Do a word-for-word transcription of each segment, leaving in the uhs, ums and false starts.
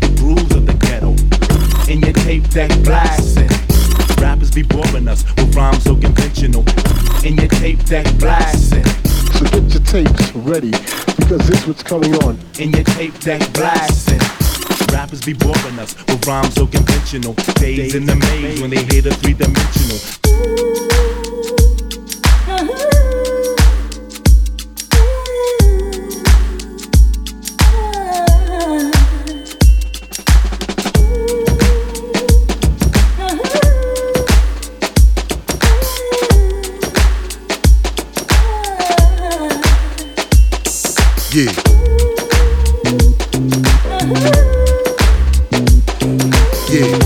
to the grooves of the ghetto. In your tape deck blasting, rappers be boring us with rhymes so conventional. In your tape deck blasting, so get your tapes ready, because this what's coming on. In your tape deck blasting, rappers be boring us with rhymes so conventional. Days in the maze when they hear the three-dimensional. Yeah. Yeah.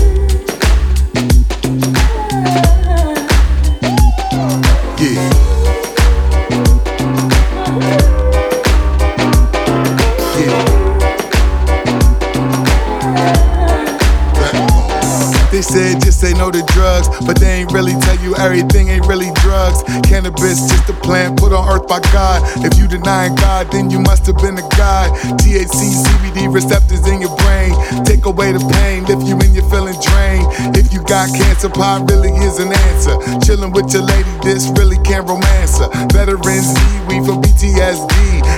Said just say no to drugs, but they ain't really tell you everything ain't really drugs. Cannabis just a plant put on earth by God. If you denying God, then you must have been a god. T H C, C B D receptors in your brain. Take away the pain, lift you when you're feeling drained. If you got cancer, pot really is an answer. Chilling with your lady, this really can't romance her. Veterans need weed for P T S D.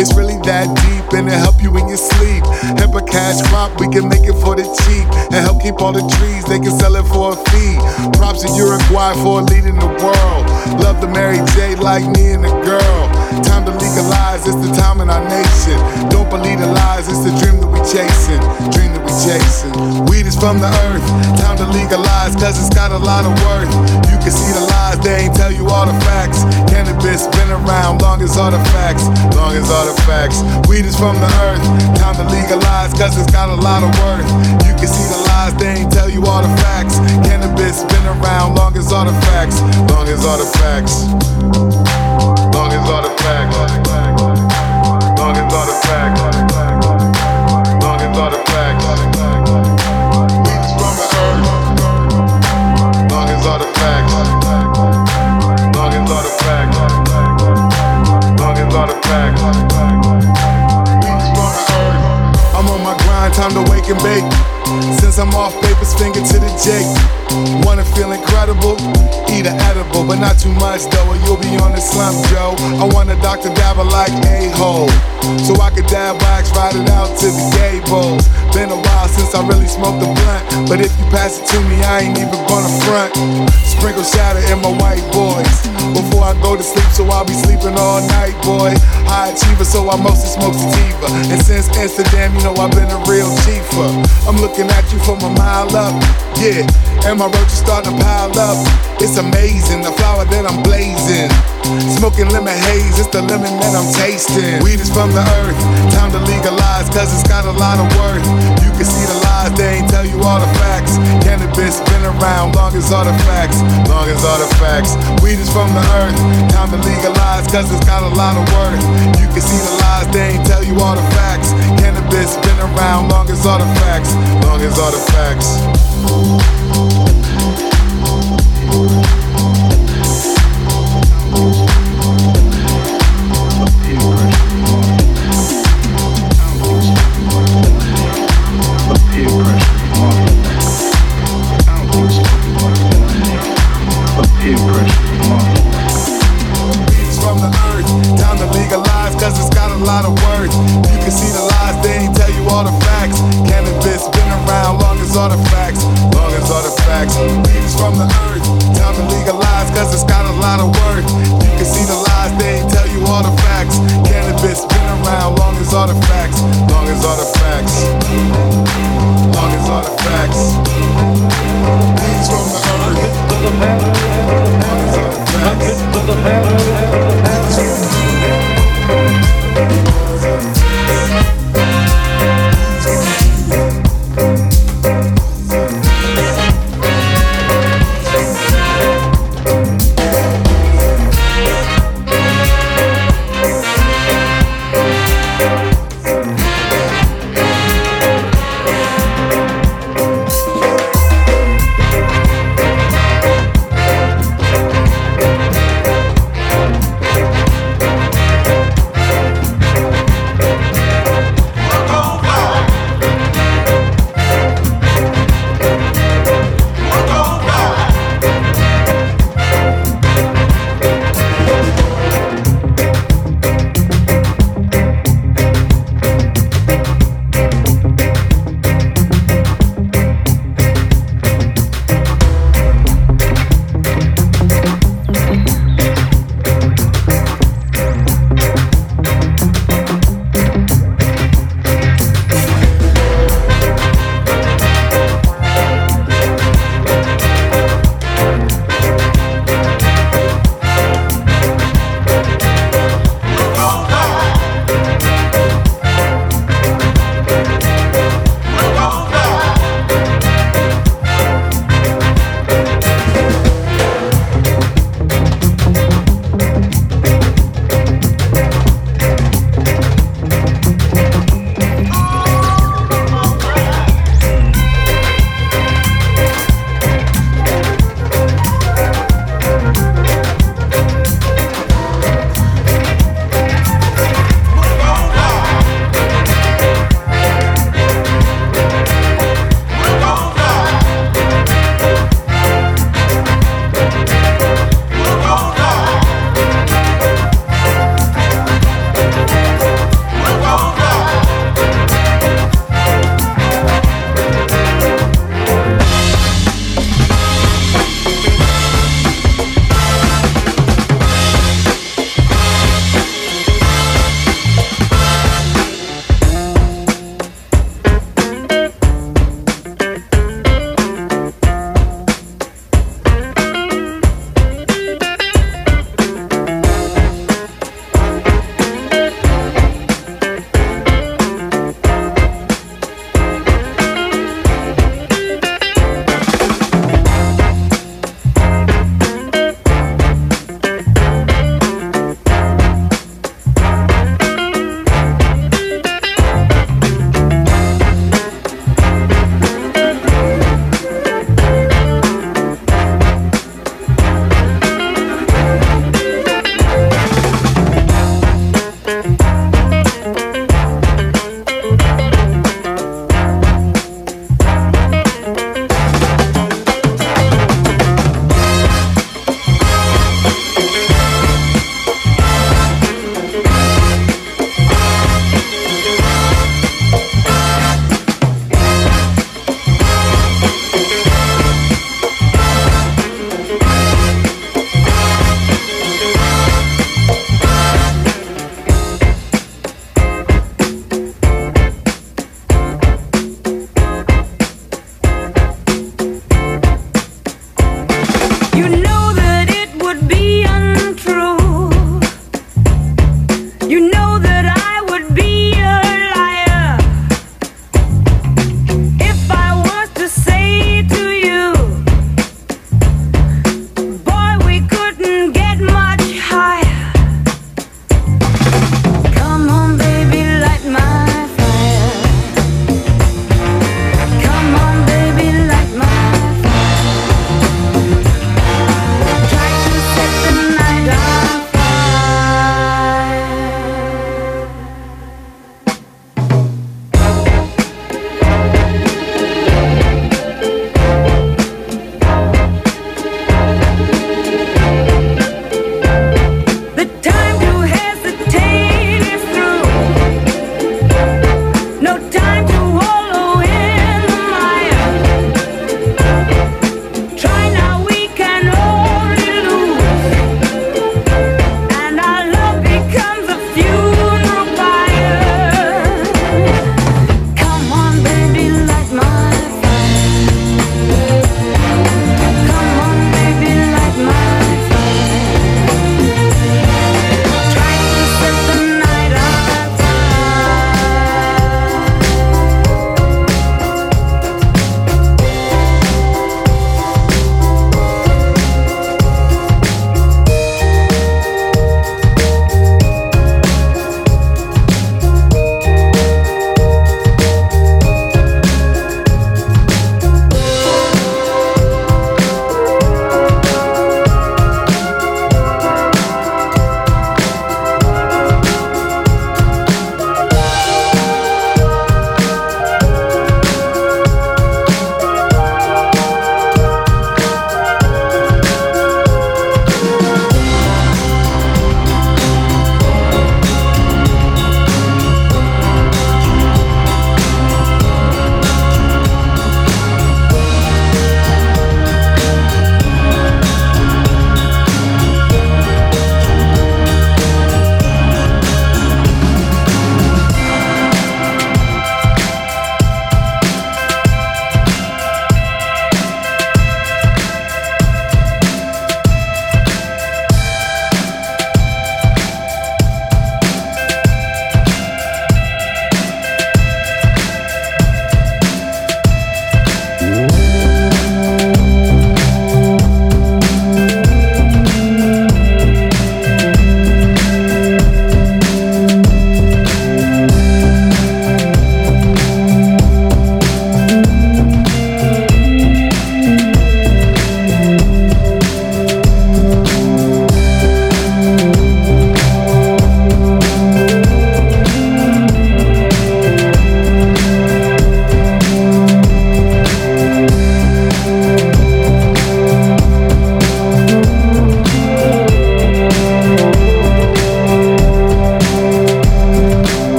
It's really that deep and it help you in your sleep. Hemp a cash crop, we can make it for the cheap and help keep all the trees. They can sell it for a fee. Props to Uruguay for leading the world. Love to marry Jay like me and a girl. Time to legalize, it's the time in our nation. Don't believe the lies, it's the dream that we chasing. Dream that we chasing. Weed is from the earth. Time to legalize, cause it's got a lot of worth. You can see the lies, they ain't tell you all the facts. Cannabis been around long as artifacts. Long as artifacts. Weed is from the earth. Time to legalize, cause it's got a lot of worth. You can see the lies, they ain't tell you all the facts. Cannabis been around long as artifacts, long as artifacts, long as artifacts, long as artifacts, long as artifacts. Weeds from the earth, long as artifacts, long as artifacts, long as artifacts. Weeds from the earth. I'm on my grind, time to wake and bake. Since I'm off paper's finger to the Jake. Wanna feel incredible? Eat an edible, but not too much though, or you'll be on the slump, Joe. I want a Doctor Dabber like A-Hole, so I could dab wax, ride it out to the gay bowls. Been a while since I really smoked a blunt, but if you pass it to me, I ain't even gonna front. Sprinkle shatter in my white boys before I go to sleep, so I'll be sleeping all night, boy. High achiever, so I mostly smoke sativa, and since Amsterdam, you know I've been a real chiefer. I'm looking Looking at you from a mile up, yeah, and my roaches starting to pile up. It's amazing, the flower that I'm blazing. Smoking lemon haze, it's the lemon that I'm tasting. Weed is from the earth, time to legalize, cause it's got a lot of worth. You can see the lies, they ain't tell you all the facts. Cannabis been around long as artifacts, long as artifacts. Weed is from the earth, time to legalize, cause it's got a lot of worth. You can see the lies, they ain't tell you all the facts. Cannabis been around long as artifacts, long as artifacts. It's from the earth, time to legalize, cause it's got a lot of worth. You can see the lies, they ain't tell you all the facts. Cannabis been around long as artifacts, long as artifacts. It's from the earth, time to legalize, cause it's got a lot of worth. You can see the lies, they ain't tell you all the facts. Cannabis been around long as artifacts, long as artifacts, long as artifacts. It's from the earth. The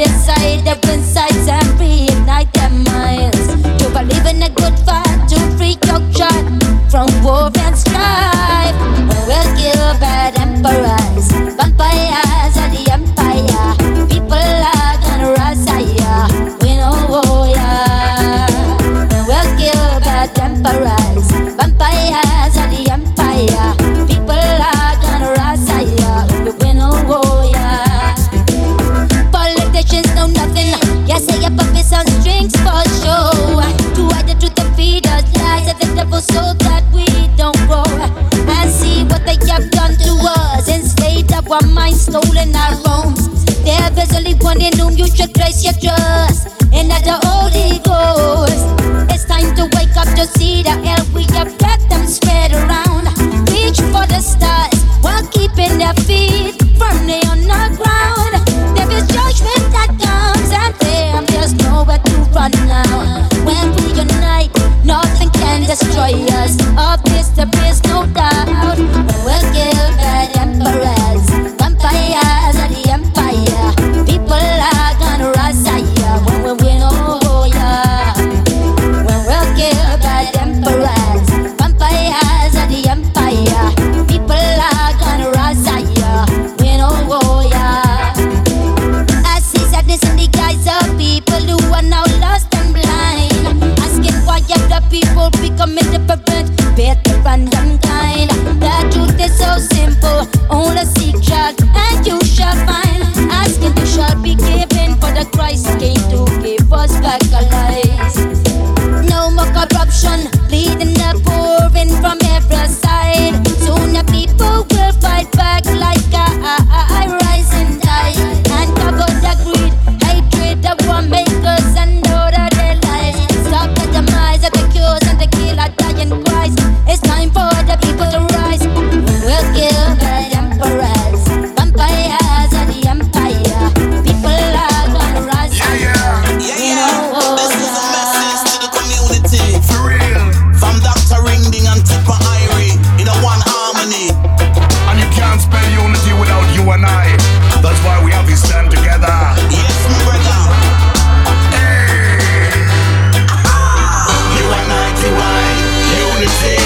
inside their insides and reignite their minds to believe in a good fight, to free your child from war and strife. We will kill bad emperors, vampires of the empire. People are gonna rise higher, we know warrior. We will kill bad emperors, vampires of the empire. People are gonna rise higher, we know warrior. Politicians know nothing, yes they are puppets on strings for show. To hide the truth and feed us lies of the devil so that we don't grow. And see what they have done to us, enslaved our minds, stolen our homes. There is only one in whom you should place your trust, and that's the Holy Ghost. It's time to wake up to see the hell we have let them spread around. Reach for the stars while keeping their feet firmly on the ground. There is judgment that comes and damn, there's nowhere to run now. When we unite, nothing can destroy us. Of this there is no doubt. We'll kill bad emperors, vampires of the empire. People are gonna rise higher when we win, oh yeah. When we'll kill bad emperors, vampires of the empire. People are gonna rise higher, win, oh yeah. I see sadness in the guise of people who are now lost and blind, asking why other people becoming different, better and unkind. The truth is so simple, only seek God and you shall find. Asking you shall be given, for the Christ came to give us back our lives. No more corruption, leading the pouring from every side. Soon the people will fight back like a, a, a, a rising tide. And cover the greed, hatred, the war makers and order their lies. Stop the demise of the cures and the killer dying Christ. It's time for the people to rise. We'll kill bad emperors, vampires of the empire. People are gonna rise. Yeah, yeah, yeah, you know, yeah. This is a message to the community. For real. From Doctor Ringding and Tipper Irie in a one harmony. And you can't spell unity without you and I. That's why we have to stand together. Yes, my brother. Hey. You and I, unity.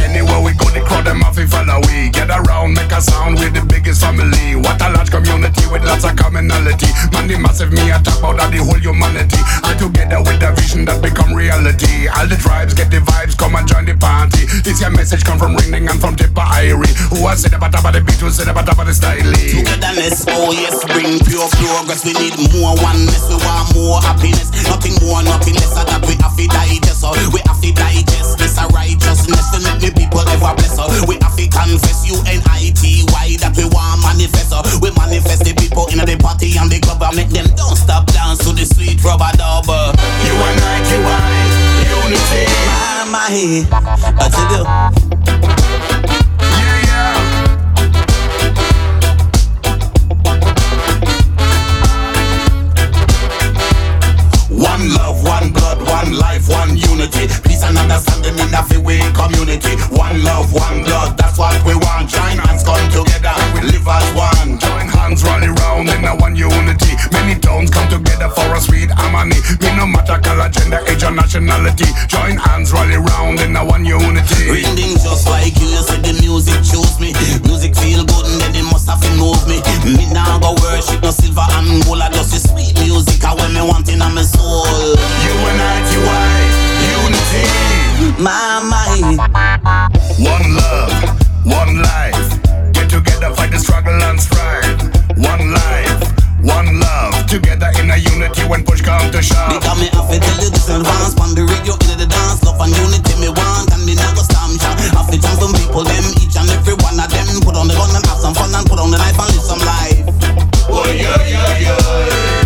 Anywhere we go, the crowd them have to follow we. Get around, make a sound, we're the biggest family. What a large community with lots of commonality. Man, the massive me a top out of the whole humanity. All together with a vision that become reality. All the tribes get the vibes, come and join the party. This your message come from Ringling and from Tipper Irie. Who has said about top of the beat, who said about top of the style. Togetherness, oh yes, bring pure progress. We need more oneness, we want more happiness. Nothing more, nothing less, so that we have to digest. So we have to digest this a righteousness to make the people ever bless. We have to confess you and I T Y that we want manifest. We manifest the people in the party and the government. Them don't stop dance to the sweet rubber dub. You and I T Y, unity. My, my, what you do? Yeah, yeah. One love, one blood, one life, one unity. Peace and understanding in a three-way community. One love, one blood, that's what we want. Join hands, come together, we live as one. Join hands, rally round in a one unity. Many towns come together for a sweet harmony. We no matter color, gender, age or nationality. Join hands, rally round in a one unity. Ringing just like you, you said the music chose me. Music feel good and then it must have to move me. Me now go worship no silver and gold. I just the sweet music, I when me wanting on my soul. You and I, you unity. My, my. One love, one life. Get together, fight the struggle and strive. One life, one love. Together in a unity when push comes to shove. They got me off it till you disadvance. On the radio, into the dance. Love and unity me want. And me now go stamp shot. Off the chance some people, them. Each and every one of them. Put on the gun and have some fun. And put on the knife and live some life. Oh yeah, yeah, yeah.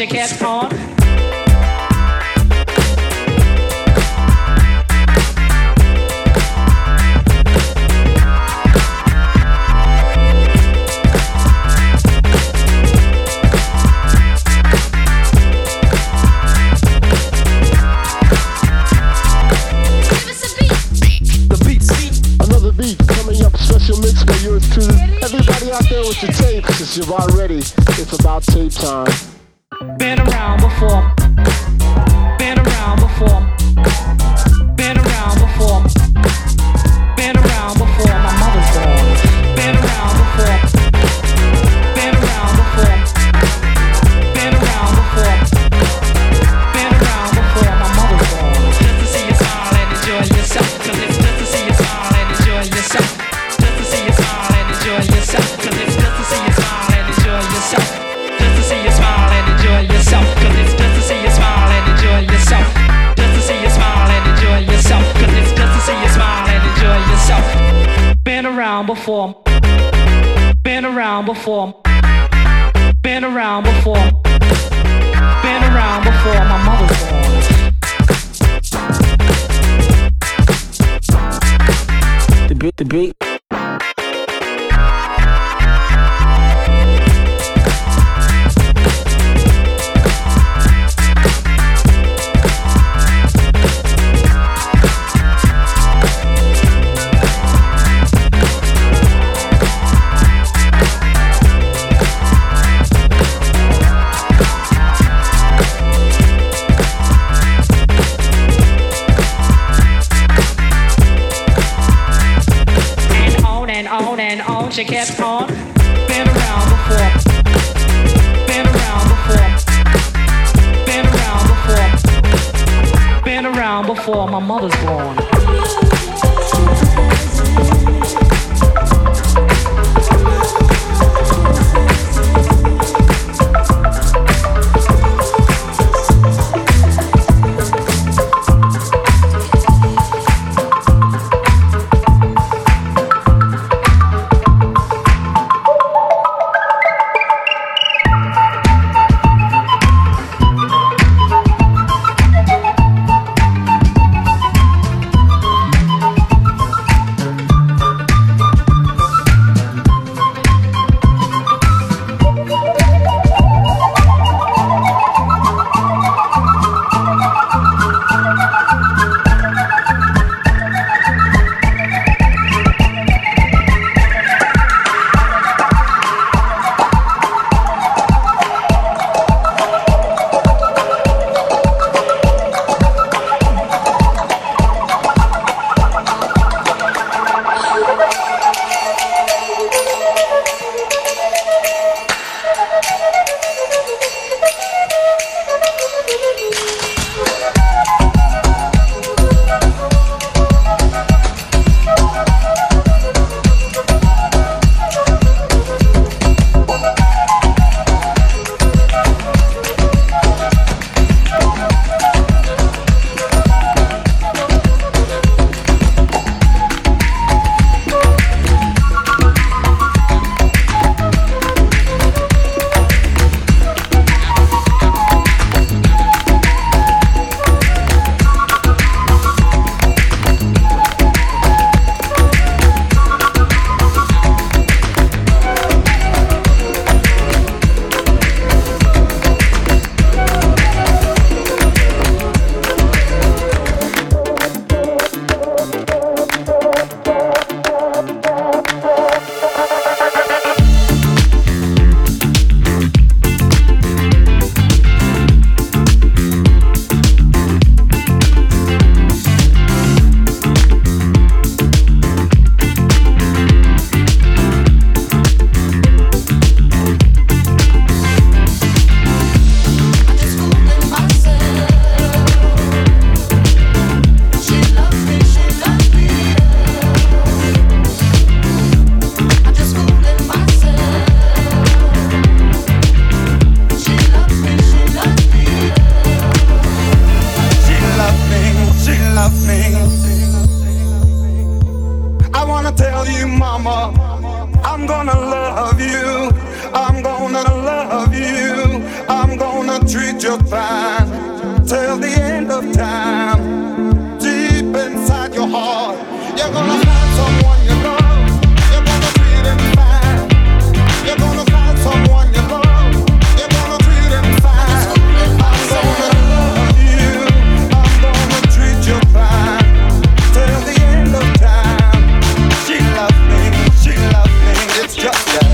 your cats on. You're all ready, it's about tape time. Been around before. Been around before. Been around before. Been around before. My mother's born. Been around before. Been around before. Been around before. Been around before. My mother's born. Just to see you smile and enjoy yourself. Cause it's just to see you smile and enjoy yourself. Just to see you smile and enjoy yourself. Cause it's just to see you smile. Yourself. Just to see you smile and enjoy yourself. Cause it's just to see you smile and enjoy yourself. Just to see you smile and enjoy yourself. Cause it's just to see you smile and enjoy yourself. Been around before. Been around before. Been around before. Been around before. My mother's born. The beat, the beat. She kept on. Been around before. Been around before. Been around before. Been around before. My mother's born. It you'll find till the end of time. Deep inside your heart, you're gonna find someone you love. You're gonna treat him fine. You're gonna find someone you love. You're gonna treat him fine. I'm gonna love you. I'm gonna treat you fine till the end of time. She loves me. She loves me. It's just that.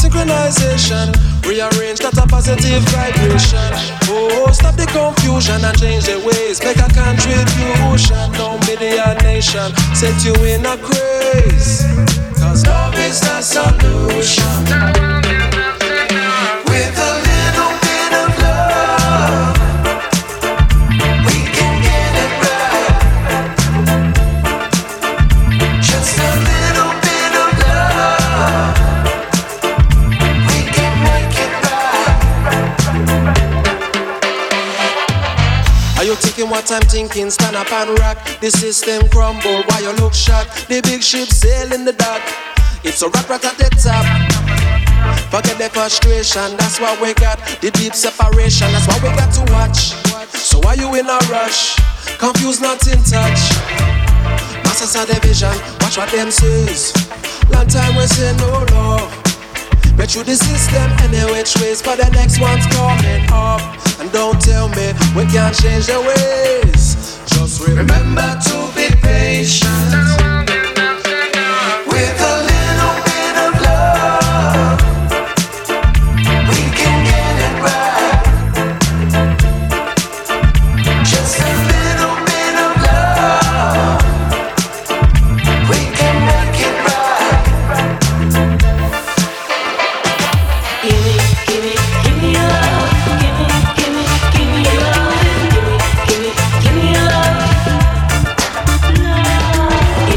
Synchronization, rearrange that a positive vibration. Oh, stop the confusion and change the ways. Make a contribution, don't be the nation. Set you in a craze, cause love is the solution. What I'm thinking, stand up and rock. The system crumble while you look shocked. The big ship sail in the dark. It's a rock, rock at the top. Forget the frustration, that's what we got. The deep separation, that's what we got to watch. So why you in a rush? Confused, not in touch. Masses of division, watch what them says. Long time we say no love. Bet you the system any which ways, but the next one's coming up. And don't tell me we can't change the ways. Just remember, remember to be patient with a little bit of love. We can get it right. Just a little bit of love. We can make it right. Give me, give me, give me love. Give me, give me, give me love. Give me, give me love. Love.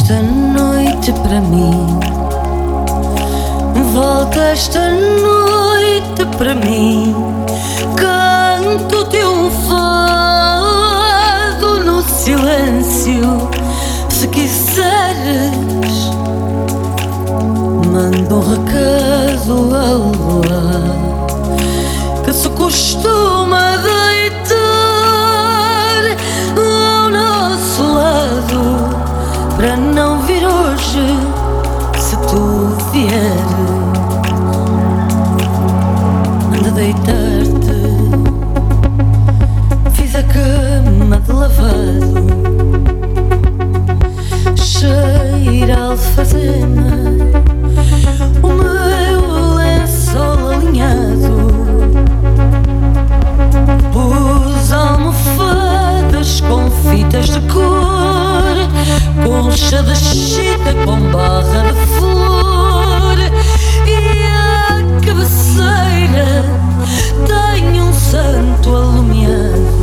esta noite para mim, volta esta noite para mim. Canto de um fado no silêncio. Se quiseres, mando um recado à lua que se costuma deitar ao nosso lado para não vir hoje se tu vieres. Anda a deitar-te, fiz a cama de lavado, cheira alfazema, o meu lençol alinhado, pus almofadas com fitas de cor, concha de chita com barra de flor, e à cabeceira tenho um santo alumiado.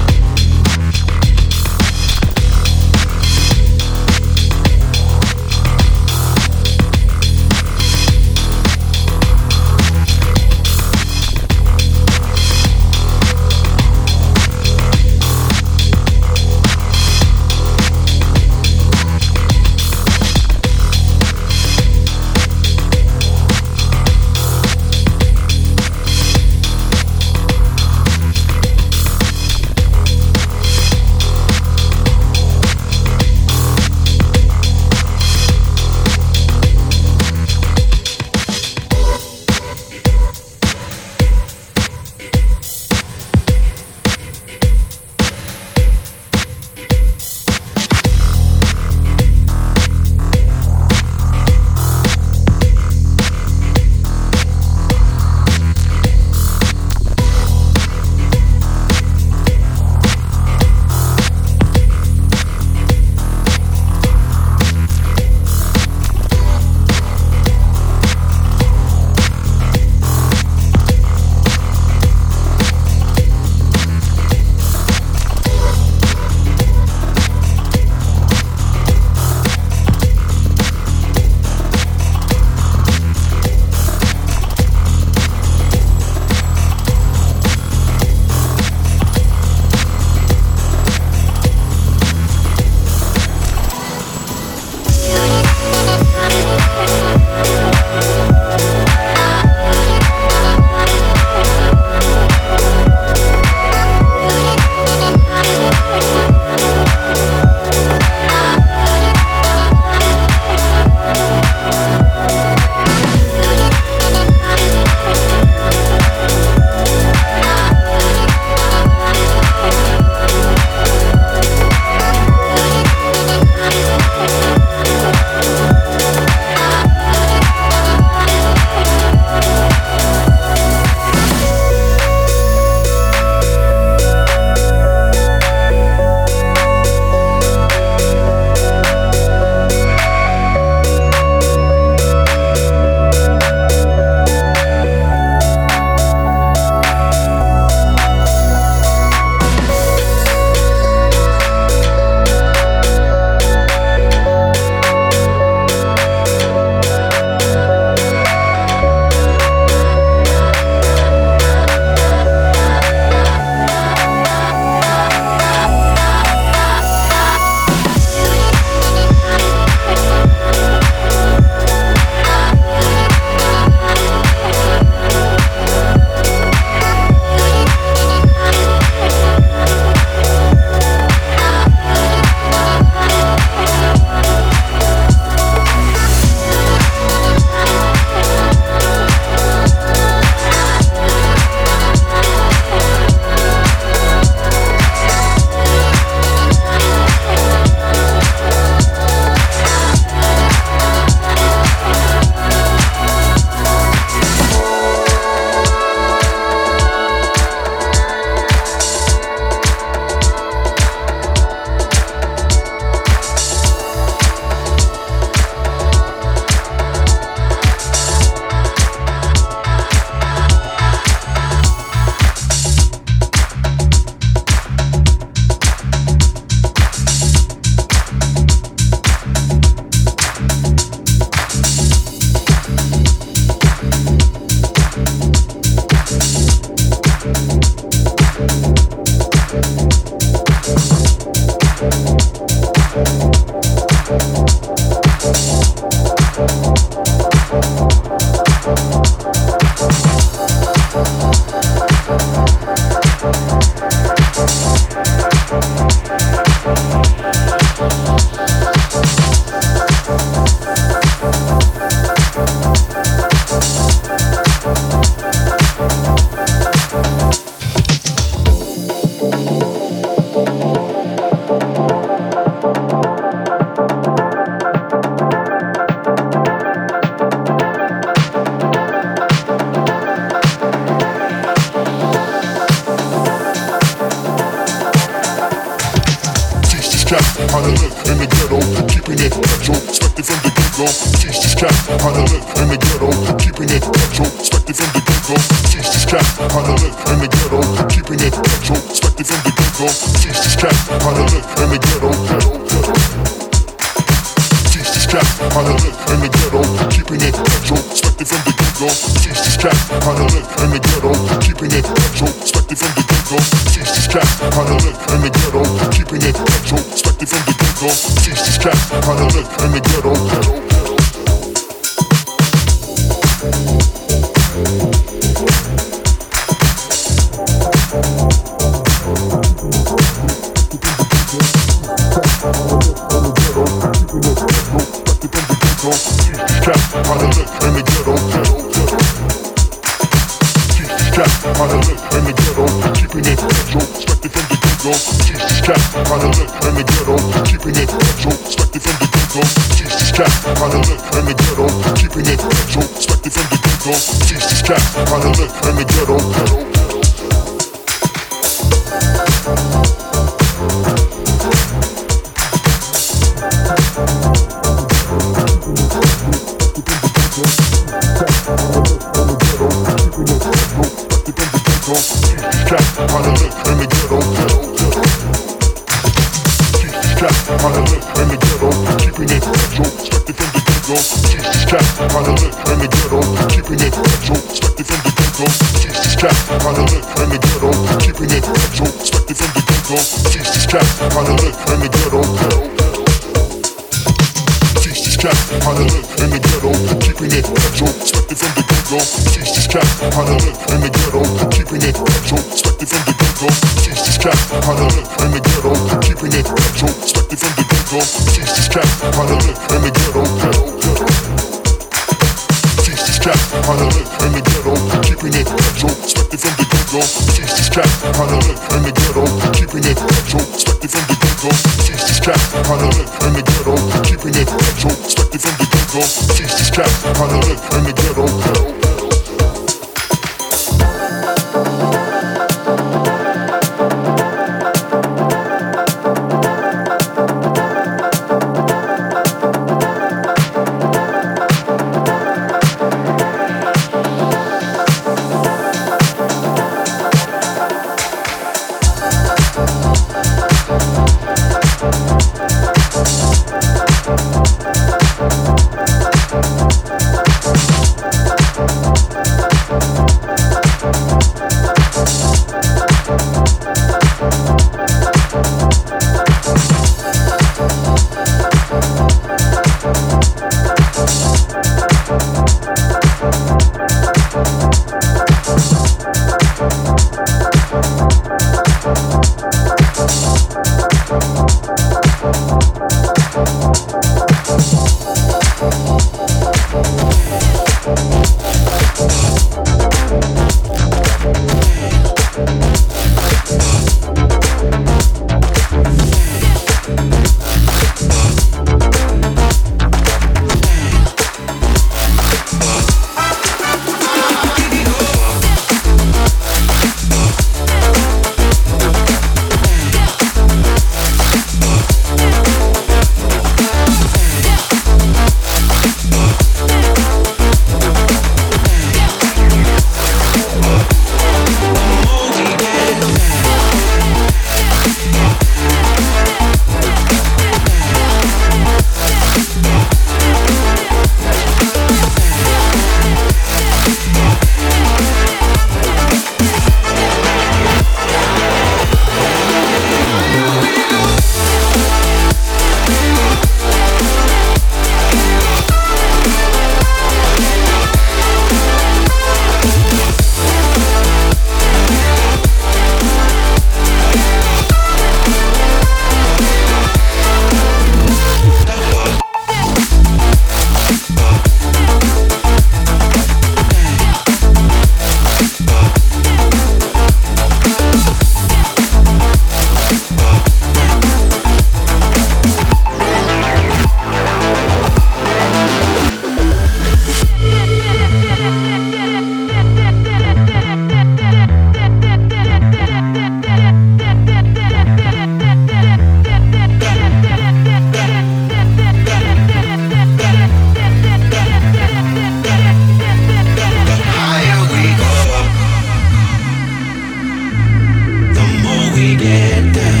get down.